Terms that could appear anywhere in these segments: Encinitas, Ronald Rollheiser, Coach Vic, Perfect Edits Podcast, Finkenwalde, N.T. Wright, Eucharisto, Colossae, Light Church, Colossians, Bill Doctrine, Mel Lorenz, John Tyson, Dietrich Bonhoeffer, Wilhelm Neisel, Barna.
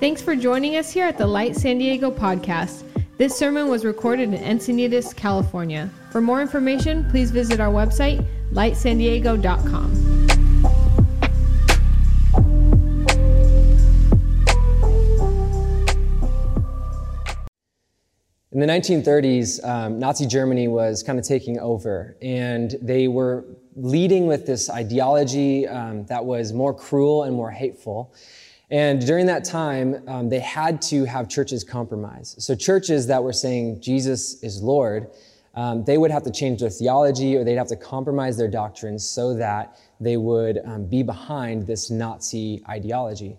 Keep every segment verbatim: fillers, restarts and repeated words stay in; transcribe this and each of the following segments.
Thanks for joining us here at the Light San Diego podcast. This sermon was recorded in Encinitas, California. For more information, please visit our website, light san diego dot com. In the nineteen thirties, um, Nazi Germany was kind of taking over, and they were leading with this ideology um, that was more cruel and more hateful. And during that time, um, they had to have churches compromise. So churches that were saying Jesus is Lord, um, they would have to change their theology, or they'd have to compromise their doctrines so that they would um, be behind this Nazi ideology.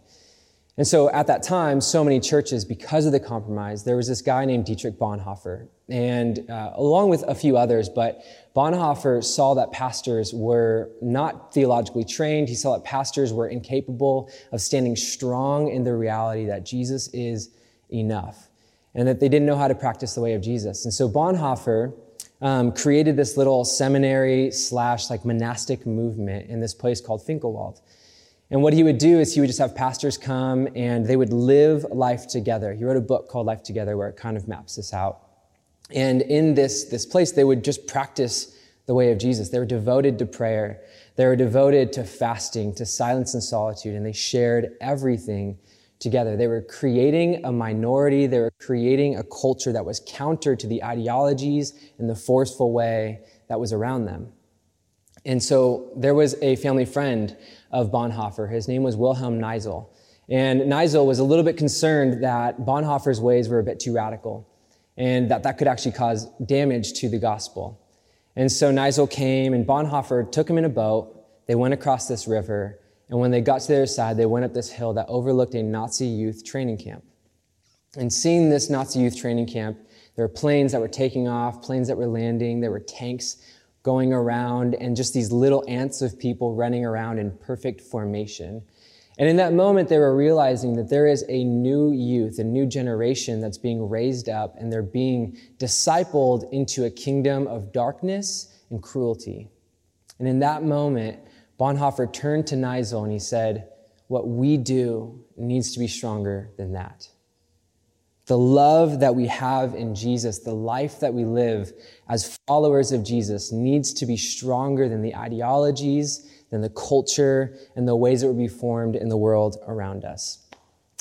And so at that time, so many churches, because of the compromise, there was this guy named Dietrich Bonhoeffer, and uh, along with a few others, but Bonhoeffer saw that pastors were not theologically trained. He saw that pastors were incapable of standing strong in the reality that Jesus is enough, and that they didn't know how to practice the way of Jesus. And so Bonhoeffer um, created this little seminary slash like monastic movement in this place called Finkenwalde. And what he would do is he would just have pastors come and they would live life together. He wrote a book called Life Together where it kind of maps this out. And in this, this place, they would just practice the way of Jesus. They were devoted to prayer. They were devoted to fasting, to silence and solitude, and they shared everything together. They were creating a minority. They were creating a culture that was counter to the ideologies and the forceful way that was around them. And so there was a family friend of Bonhoeffer. His name was Wilhelm Neisel. And Neisel was a little bit concerned that Bonhoeffer's ways were a bit too radical and that that could actually cause damage to the gospel. And so Neisel came, and Bonhoeffer took him in a boat. They went across this river, and when they got to the other side, they went up this hill that overlooked a Nazi youth training camp. And seeing this Nazi youth training camp, there were planes that were taking off, planes that were landing, there were tanks going around, and just these little ants of people running around in perfect formation. And in that moment, they were realizing that there is a new youth, a new generation that's being raised up, and they're being discipled into a kingdom of darkness and cruelty. And in that moment, Bonhoeffer turned to Neisel and he said, what we do needs to be stronger than that. The love that we have in Jesus, the life that we live as followers of Jesus, needs to be stronger than the ideologies, than the culture, and the ways that would be formed in the world around us.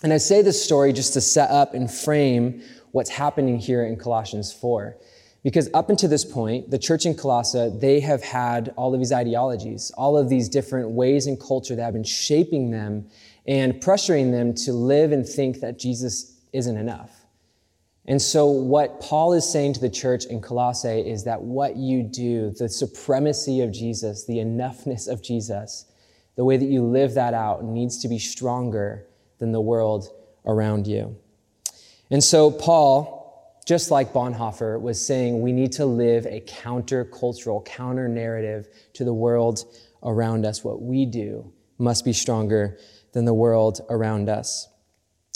And I say this story just to set up and frame what's happening here in Colossians four. Because up until this point, the church in Colossae, they have had all of these ideologies, all of these different ways and culture that have been shaping them and pressuring them to live and think that Jesus isn't enough. And so what Paul is saying to the church in Colossae is that what you do, the supremacy of Jesus, the enoughness of Jesus, the way that you live that out needs to be stronger than the world around you. And so Paul, just like Bonhoeffer, was saying we need to live a counter-cultural, counter-narrative to the world around us. What we do must be stronger than the world around us.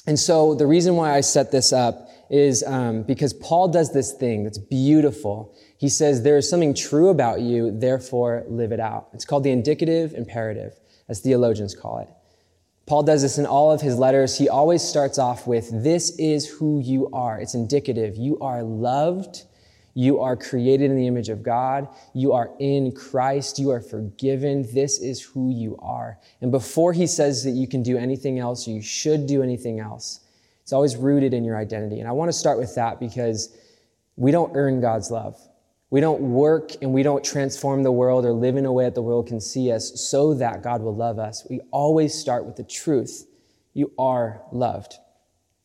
And so the reason why I set this up is um, because Paul does this thing that's beautiful. He says, there is something true about you, therefore live it out. It's called the indicative imperative, as theologians call it. Paul does this in all of his letters. He always starts off with, this is who you are. It's indicative. You are loved. You are created in the image of God. You are in Christ. You are forgiven. This is who you are. And before he says that you can do anything else, or you should do anything else, it's always rooted in your identity. And I want to start with that because we don't earn God's love. We don't work and we don't transform the world or live in a way that the world can see us so that God will love us. We always start with the truth. You are loved.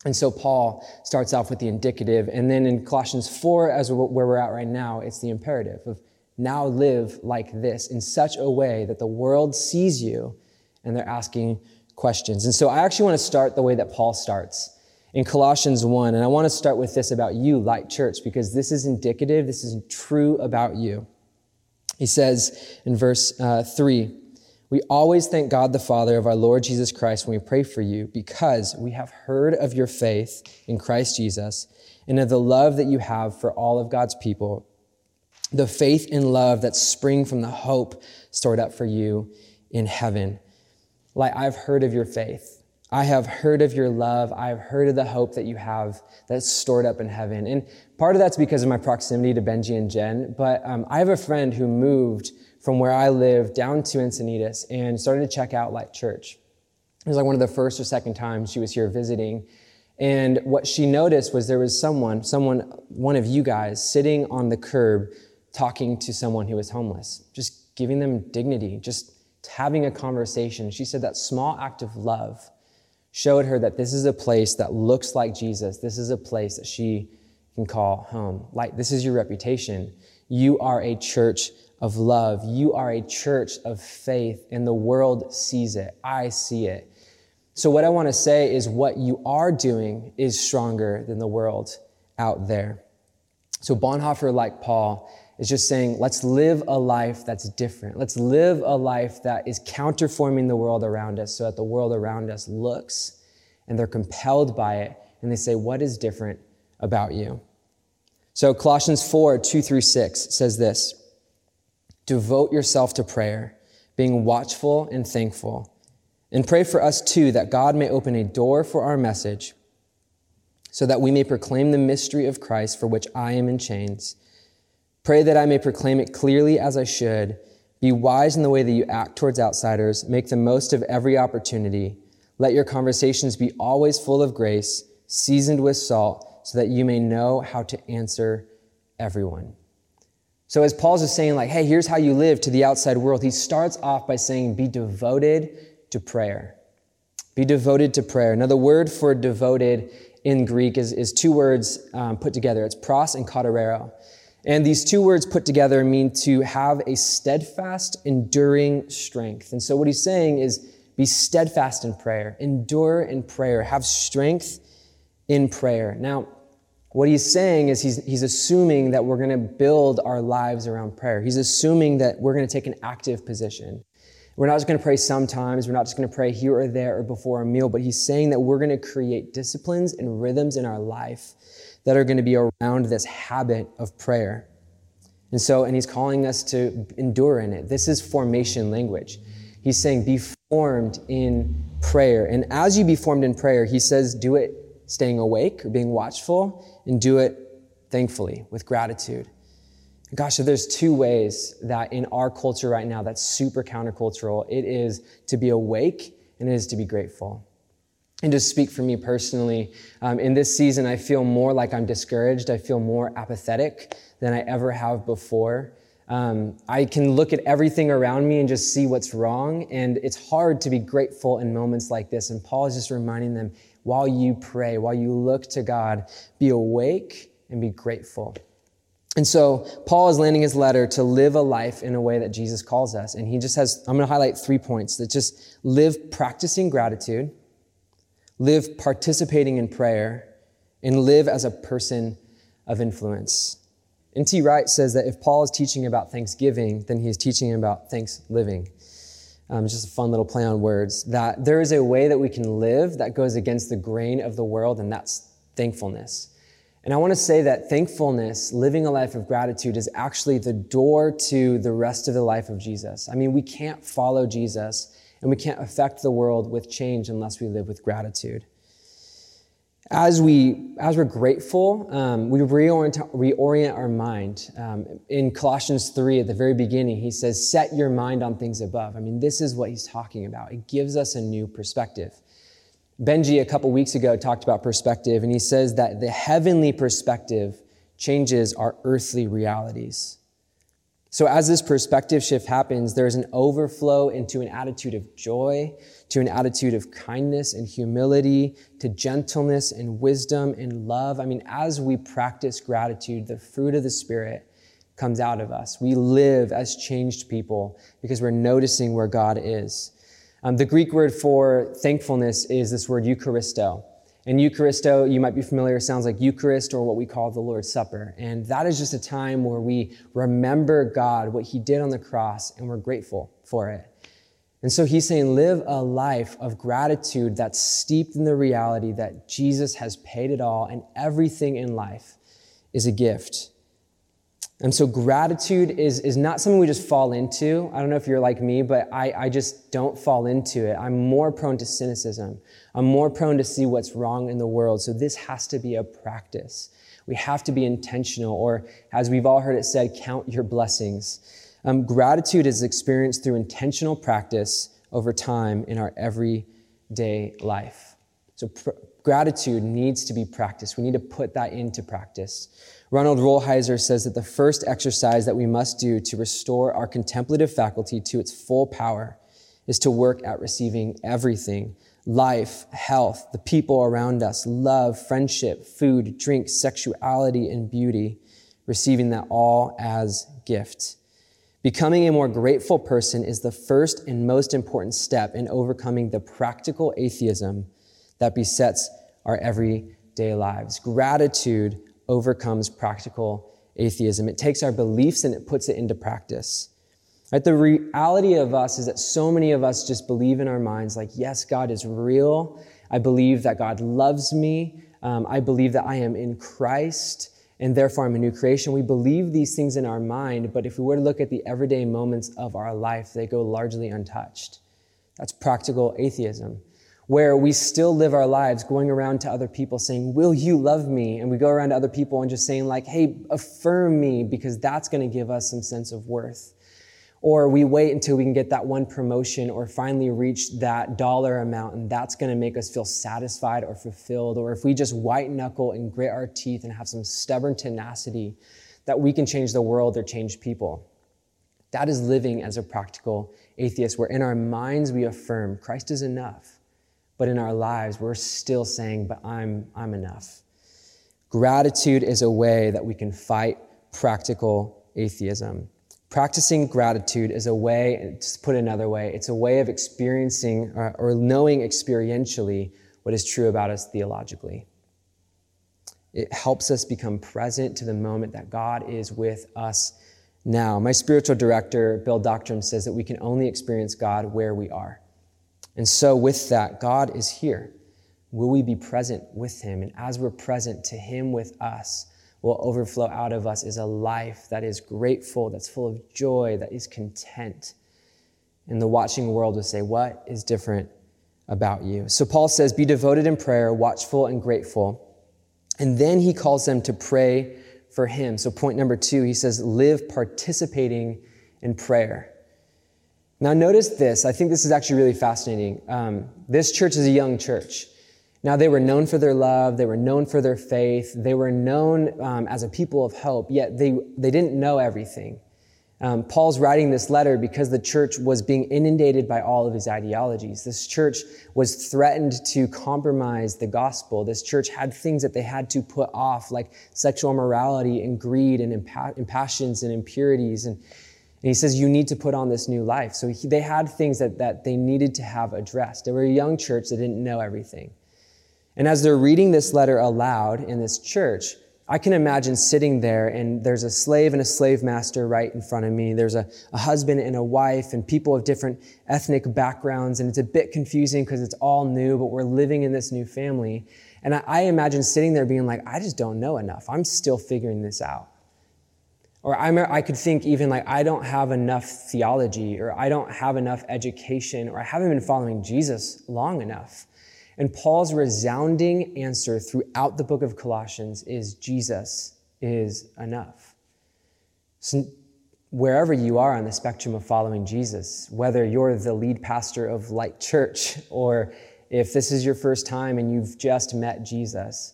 And so Paul starts off with the indicative, and then in Colossians four, as we're, where we're at right now, it's the imperative of now live like this in such a way that the world sees you and they're asking questions. And so I actually want to start the way that Paul starts in Colossians one, and I want to start with this about you, Light Church, because this is indicative, this is true about you. He says in verse uh, three, we always thank God the Father of our Lord Jesus Christ when we pray for you, because we have heard of your faith in Christ Jesus and of the love that you have for all of God's people, the faith and love that spring from the hope stored up for you in heaven. Like, I've heard of your faith. I have heard of your love. I have heard of the hope that you have that's stored up in heaven. And part of that's because of my proximity to Benji and Jen, but um, I have a friend who moved from where I live down to Encinitas and started to check out Light Church. It was like one of the first or second times she was here visiting. And what she noticed was there was someone, someone, one of you guys sitting on the curb talking to someone who was homeless, just giving them dignity, just having a conversation. She said that small act of love showed her that this is a place that looks like Jesus. This is a place that she can call home. Like, this is your reputation. You are a church of love. You are a church of faith, and the world sees it. I see it. So what I want to say is what you are doing is stronger than the world out there. So Bonhoeffer, like Paul, is just saying, let's live a life that's different. Let's live a life that is counterforming the world around us so that the world around us looks and they're compelled by it. And they say, what is different about you? So Colossians four, two through six says this: devote yourself to prayer, being watchful and thankful. And pray for us too, that God may open a door for our message so that we may proclaim the mystery of Christ, for which I am in chains. Pray that I may proclaim it clearly as I should. Be wise in the way that you act towards outsiders. Make the most of every opportunity. Let your conversations be always full of grace, seasoned with salt, so that you may know how to answer everyone. So as Paul's just saying, like, hey, here's how you live to the outside world, he starts off by saying, be devoted to prayer. Be devoted to prayer. Now, the word for devoted in Greek is, is two words um, put together. It's pros and katerero. And these two words put together mean to have a steadfast, enduring strength. And so what he's saying is be steadfast in prayer, endure in prayer, have strength in prayer. Now, what he's saying is he's, he's assuming that we're going to build our lives around prayer. He's assuming that we're going to take an active position. We're not just going to pray sometimes. We're not just going to pray here or there or before a meal, but he's saying that we're going to create disciplines and rhythms in our life that are going to be around this habit of prayer. And so, and he's calling us to endure in it. This is formation language. He's saying be formed in prayer. And as you be formed in prayer, he says, do it staying awake or being watchful, and do it thankfully with gratitude. Gosh, so there's two ways that in our culture right now that's super countercultural. It is to be awake and it is to be grateful. And to speak for me personally, um, in this season, I feel more like I'm discouraged. I feel more apathetic than I ever have before. Um, I can look at everything around me and just see what's wrong. And it's hard to be grateful in moments like this. And Paul is just reminding them, while you pray, while you look to God, be awake and be grateful. And so Paul is landing his letter to live a life in a way that Jesus calls us. And he just has, I'm going to highlight three points that just live practicing gratitude, live participating in prayer, and live as a person of influence. N T Wright says that if Paul is teaching about thanksgiving, then he is teaching about thanks living. Um, just a fun little play on words, that there is a way that we can live that goes against the grain of the world, and that's thankfulness. And I want to say that thankfulness, living a life of gratitude, is actually the door to the rest of the life of Jesus. I mean, we can't follow Jesus and we can't affect the world with change unless we live with gratitude. As, we, as we're grateful, um, we reorient, reorient our mind. Um, in Colossians three, at the very beginning, he says, set your mind on things above. I mean, this is what he's talking about. It gives us a new perspective. Benji, a couple weeks ago, talked about perspective, and he says that the heavenly perspective changes our earthly realities. So as this perspective shift happens, there's an overflow into an attitude of joy, to an attitude of kindness and humility, to gentleness and wisdom and love. I mean, as we practice gratitude, the fruit of the Spirit comes out of us. We live as changed people because we're noticing where God is. Um, the Greek word for thankfulness is this word Eucharisto. And Eucharisto, you might be familiar, sounds like Eucharist or what we call the Lord's Supper. And that is just a time where we remember God, what he did on the cross, and we're grateful for it. And so he's saying live a life of gratitude that's steeped in the reality that Jesus has paid it all and everything in life is a gift. And so gratitude is, is not something we just fall into. I don't know if you're like me, but I, I just don't fall into it. I'm more prone to cynicism. I'm more prone to see what's wrong in the world. So this has to be a practice. We have to be intentional, or as we've all heard it said, count your blessings. Um, gratitude is experienced through intentional practice over time in our everyday life. So pr- gratitude needs to be practiced. We need to put that into practice. Ronald Rollheiser says that the first exercise that we must do to restore our contemplative faculty to its full power is to work at receiving everything: life, health, the people around us, love, friendship, food, drink, sexuality, and beauty, receiving that all as gift. Becoming a more grateful person is the first and most important step in overcoming the practical atheism that besets our everyday lives. Gratitude overcomes practical atheism. It takes our beliefs and it puts it into practice. Right? The reality of us is that so many of us just believe in our minds, like, yes, God is real. I believe that God loves me. Um, I believe that I am in Christ, and therefore I'm a new creation. We believe these things in our mind, but if we were to look at the everyday moments of our life, they go largely untouched. That's practical atheism, where we still live our lives going around to other people saying, will you love me? And we go around to other people and just saying like, hey, affirm me, because that's going to give us some sense of worth. Or we wait until we can get that one promotion or finally reach that dollar amount, and that's going to make us feel satisfied or fulfilled. Or if we just white knuckle and grit our teeth and have some stubborn tenacity, that we can change the world or change people. That is living as a practical atheist, where in our minds we affirm Christ is enough, but in our lives we're still saying, but I'm, I'm enough. Gratitude is a way that we can fight practical atheism. Practicing gratitude is a way, to put it another way, it's a way of experiencing or, or knowing experientially what is true about us theologically. It helps us become present to the moment that God is with us now. My spiritual director, Bill Doctrine, says that we can only experience God where we are. And so with that, God is here. Will we be present with him? And as we're present to him with us, will overflow out of us is a life that is grateful, that's full of joy, that is content. And the watching world will say, what is different about you? So Paul says, be devoted in prayer, watchful and grateful. And then he calls them to pray for him. So point number two, he says, live participating in prayer. Now notice this. I think this is actually really fascinating. Um, this church is a young church. Now, they were known for their love. They were known for their faith. They were known um, as a people of hope, yet they, they didn't know everything. Um, Paul's writing this letter because the church was being inundated by all of his ideologies. This church was threatened to compromise the gospel. This church had things that they had to put off, like sexual immorality and greed and impa- impassions and impurities. And, and he says, you need to put on this new life. So he, they had things that, that they needed to have addressed. They were a young church that didn't know everything. And as they're reading this letter aloud in this church, I can imagine sitting there and there's a slave and a slave master right in front of me. There's a, a husband and a wife and people of different ethnic backgrounds. And it's a bit confusing because it's all new, but we're living in this new family. And I, I imagine sitting there being like, I just don't know enough. I'm still figuring this out. Or I'm, I could think even like, I don't have enough theology, or I don't have enough education, or I haven't been following Jesus long enough. And Paul's resounding answer throughout the book of Colossians is Jesus is enough. So wherever you are on the spectrum of following Jesus, whether you're the lead pastor of Light Church, or if this is your first time and you've just met Jesus,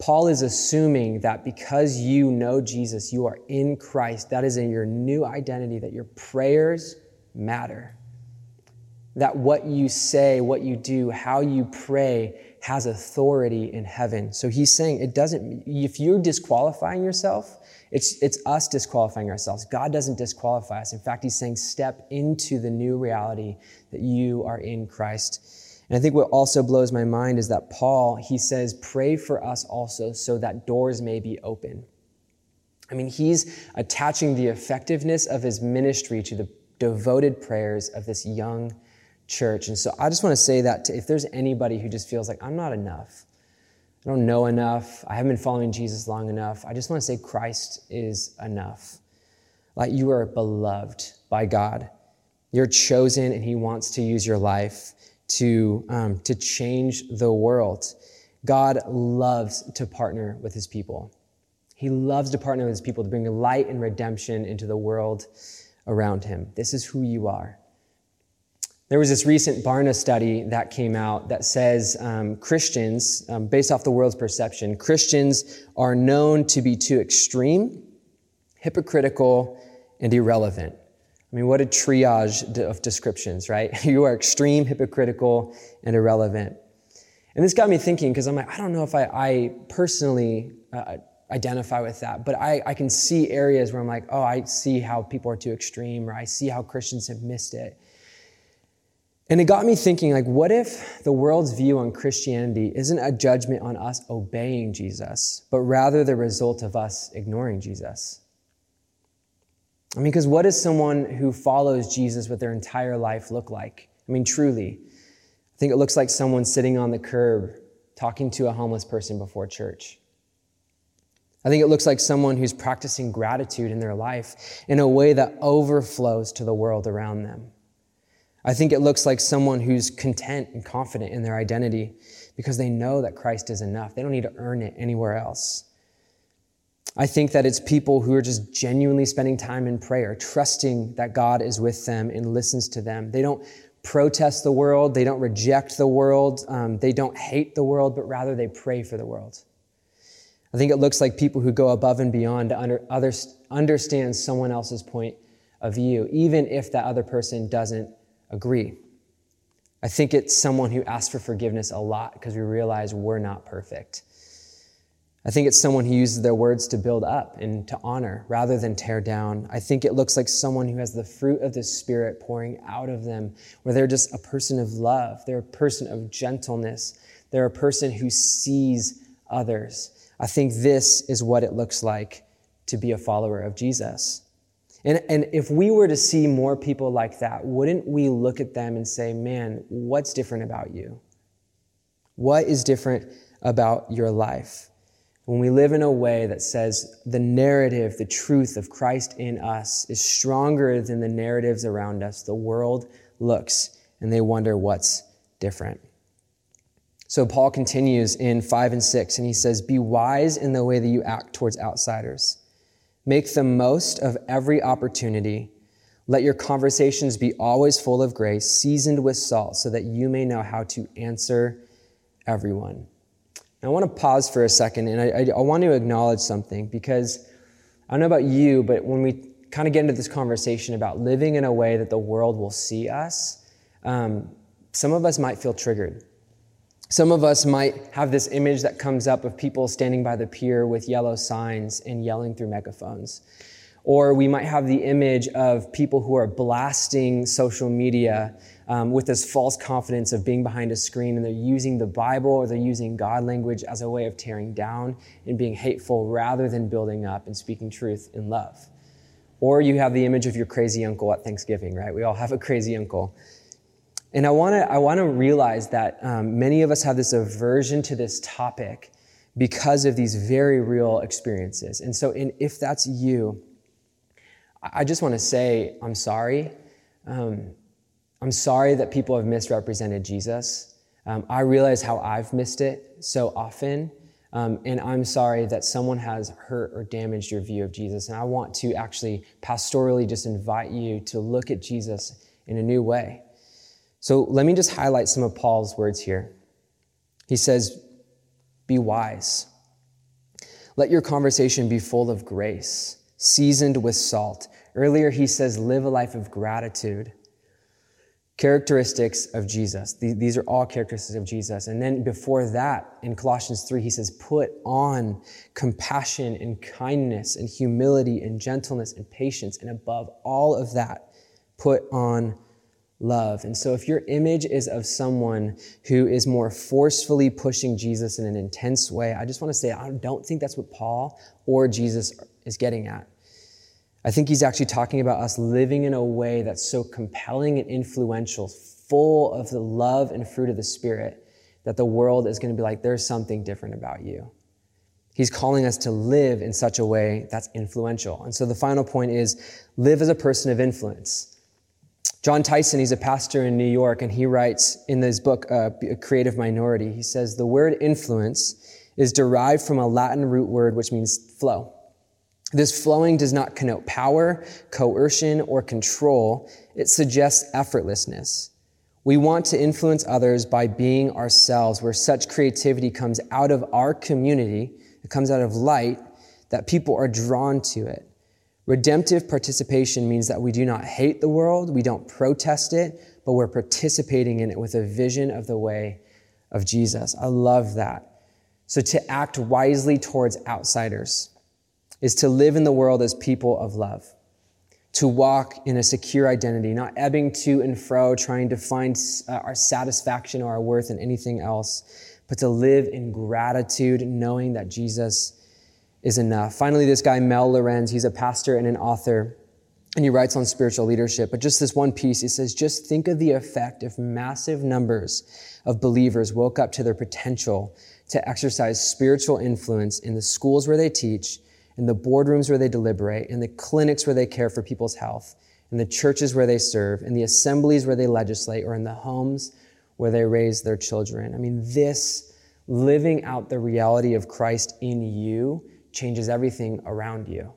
Paul is assuming that because you know Jesus, you are in Christ. That is in your new identity, that your prayers matter. That what you say, what you do, how you pray has authority in heaven. So he's saying it doesn't, if you're disqualifying yourself, it's it's us disqualifying ourselves. God doesn't disqualify us. In fact, he's saying step into the new reality that you are in Christ. And I think what also blows my mind is that Paul, he says, pray for us also so that doors may be open. I mean, he's attaching the effectiveness of his ministry to the devoted prayers of this young church. And so I just want to say that to, if there's anybody who just feels like I'm not enough, I don't know enough. I haven't been following Jesus long enough. I just want to say Christ is enough. Like, you are beloved by God. You're chosen, and he wants to use your life to, um, to change the world. God loves to partner with his people. He loves to partner with his people to bring light and redemption into the world around him. This is who you are. There was this recent Barna study that came out that says um, Christians, um, based off the world's perception, Christians are known to be too extreme, hypocritical, and irrelevant. I mean, what a triage of descriptions, right? You are extreme, hypocritical, and irrelevant. And this got me thinking, because I'm like, I don't know if I, I personally uh, identify with that, but I, I can see areas where I'm like, oh, I see how people are too extreme, or I see how Christians have missed it. And it got me thinking, like, what if the world's view on Christianity isn't a judgment on us obeying Jesus, but rather the result of us ignoring Jesus? I mean, because what does someone who follows Jesus with their entire life look like? I mean, truly, I think it looks like someone sitting on the curb talking to a homeless person before church. I think it looks like someone who's practicing gratitude in their life in a way that overflows to the world around them. I think it looks like someone who's content and confident in their identity because they know that Christ is enough. They don't need to earn it anywhere else. I think that it's people who are just genuinely spending time in prayer, trusting that God is with them and listens to them. They don't protest the world. They don't reject the world. Um, they don't hate the world, but rather they pray for the world. I think it looks like people who go above and beyond to under, other, understand someone else's point of view, even if that other person doesn't agree. I think it's someone who asks for forgiveness a lot because we realize we're not perfect. I think it's someone who uses their words to build up and to honor rather than tear down. I think it looks like someone who has the fruit of the Spirit pouring out of them, where they're just a person of love. They're a person of gentleness. They're a person who sees others. I think this is what it looks like to be a follower of Jesus. And, and if we were to see more people like that, wouldn't we look at them and say, man, what's different about you? What is different about your life? When we live in a way that says the narrative, the truth of Christ in us is stronger than the narratives around us, the world looks and they wonder what's different. So Paul continues in five and six, and he says, be wise in the way that you act towards outsiders. Make the most of every opportunity. Let your conversations be always full of grace, seasoned with salt, so that you may know how to answer everyone. I want to pause for a second, and I, I, I want to acknowledge something, because I don't know about you, but when we kind of get into this conversation about living in a way that the world will see us, um, some of us might feel triggered. Some of us might have this image that comes up of people standing by the pier with yellow signs and yelling through megaphones. Or we might have the image of people who are blasting social media um, with this false confidence of being behind a screen, and they're using the Bible or they're using God language as a way of tearing down and being hateful rather than building up and speaking truth in love. Or you have the image of your crazy uncle at Thanksgiving, right? We all have a crazy uncle. And I want to I want to realize that um, many of us have this aversion to this topic because of these very real experiences. And so in, if that's you, I just want to say, I'm sorry. Um, I'm sorry that people have misrepresented Jesus. Um, I realize how I've missed it so often. Um, and I'm sorry that someone has hurt or damaged your view of Jesus. And I want to actually pastorally just invite you to look at Jesus in a new way. So let me just highlight some of Paul's words here. He says, be wise. Let your conversation be full of grace, seasoned with salt. Earlier, he says, live a life of gratitude. Characteristics of Jesus. These are all characteristics of Jesus. And then before that, in Colossians three, he says, put on compassion and kindness and humility and gentleness and patience. And above all of that, put on love. And so if your image is of someone who is more forcefully pushing Jesus in an intense way, I just want to say, I don't think that's what Paul or Jesus is getting at. I think he's actually talking about us living in a way that's so compelling and influential, full of the love and fruit of the Spirit, that the world is going to be like, there's something different about you. He's calling us to live in such a way that's influential. And so the final point is, live as a person of influence. John Tyson, he's a pastor in New York, and he writes in his book, uh, A Creative Minority, he says, the word influence is derived from a Latin root word which means flow. This flowing does not connote power, coercion, or control. It suggests effortlessness. We want to influence others by being ourselves, where such creativity comes out of our community, it comes out of light, that people are drawn to it. Redemptive participation means that we do not hate the world, we don't protest it, but we're participating in it with a vision of the way of Jesus. I love that. So to act wisely towards outsiders is to live in the world as people of love, to walk in a secure identity, not ebbing to and fro, trying to find uh, our satisfaction or our worth in anything else, but to live in gratitude, knowing that Jesus is enough. Finally, this guy, Mel Lorenz, he's a pastor and an author, and he writes on spiritual leadership. But just this one piece, he says, just think of the effect if massive numbers of believers woke up to their potential to exercise spiritual influence in the schools where they teach, in the boardrooms where they deliberate, in the clinics where they care for people's health, in the churches where they serve, in the assemblies where they legislate, or in the homes where they raise their children. I mean, this living out the reality of Christ in you changes everything around you.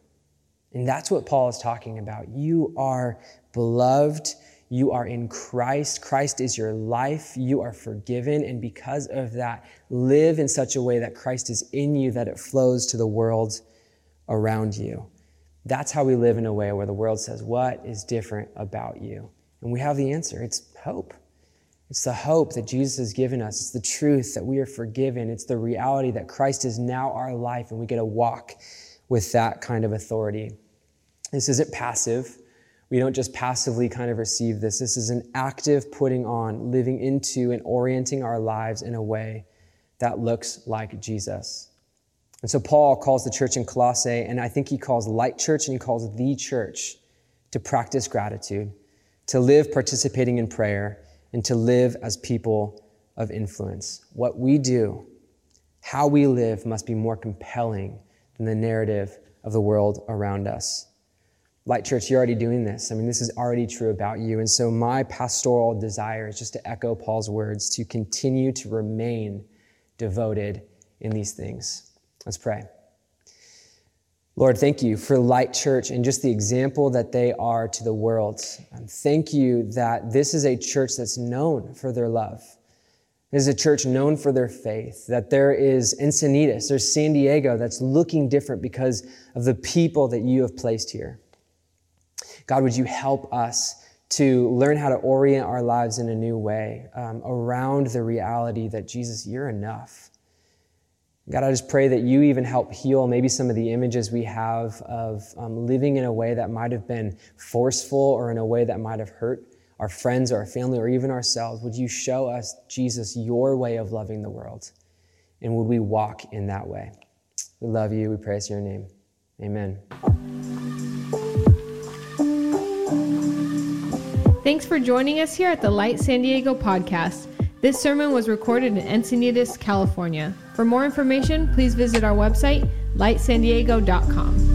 And that's what Paul is talking about. You are beloved. You are in Christ. Christ is your life. You are forgiven. And because of that, live in such a way that Christ is in you, that it flows to the world around you. That's how we live in a way where the world says, what is different about you? And we have the answer. It's hope. It's the hope that Jesus has given us. It's the truth that we are forgiven. It's the reality that Christ is now our life, and we get to walk with that kind of authority. This isn't passive. We don't just passively kind of receive this. This is an active putting on, living into and orienting our lives in a way that looks like Jesus. And so Paul calls the church in Colossae, and I think he calls Light Church and he calls the church to practice gratitude, to live participating in prayer, and to live as people of influence. What we do, how we live, must be more compelling than the narrative of the world around us. Light Church, you're already doing this. I mean, this is already true about you. And so my pastoral desire is just to echo Paul's words, to continue to remain devoted in these things. Let's pray. Lord, thank you for Light Church and just the example that they are to the world. And thank you that this is a church that's known for their love. This is a church known for their faith, that there is Encinitas, there's San Diego that's looking different because of the people that you have placed here. God, would you help us to learn how to orient our lives in a new way, um, around the reality that, Jesus, you're enough. God, I just pray that you even help heal maybe some of the images we have of um, living in a way that might have been forceful, or in a way that might have hurt our friends or our family or even ourselves. Would you show us, Jesus, your way of loving the world? And would we walk in that way? We love you. We praise your name. Amen. Thanks for joining us here at the Light San Diego podcast. This sermon was recorded in Encinitas, California. For more information, please visit our website, light san diego dot com.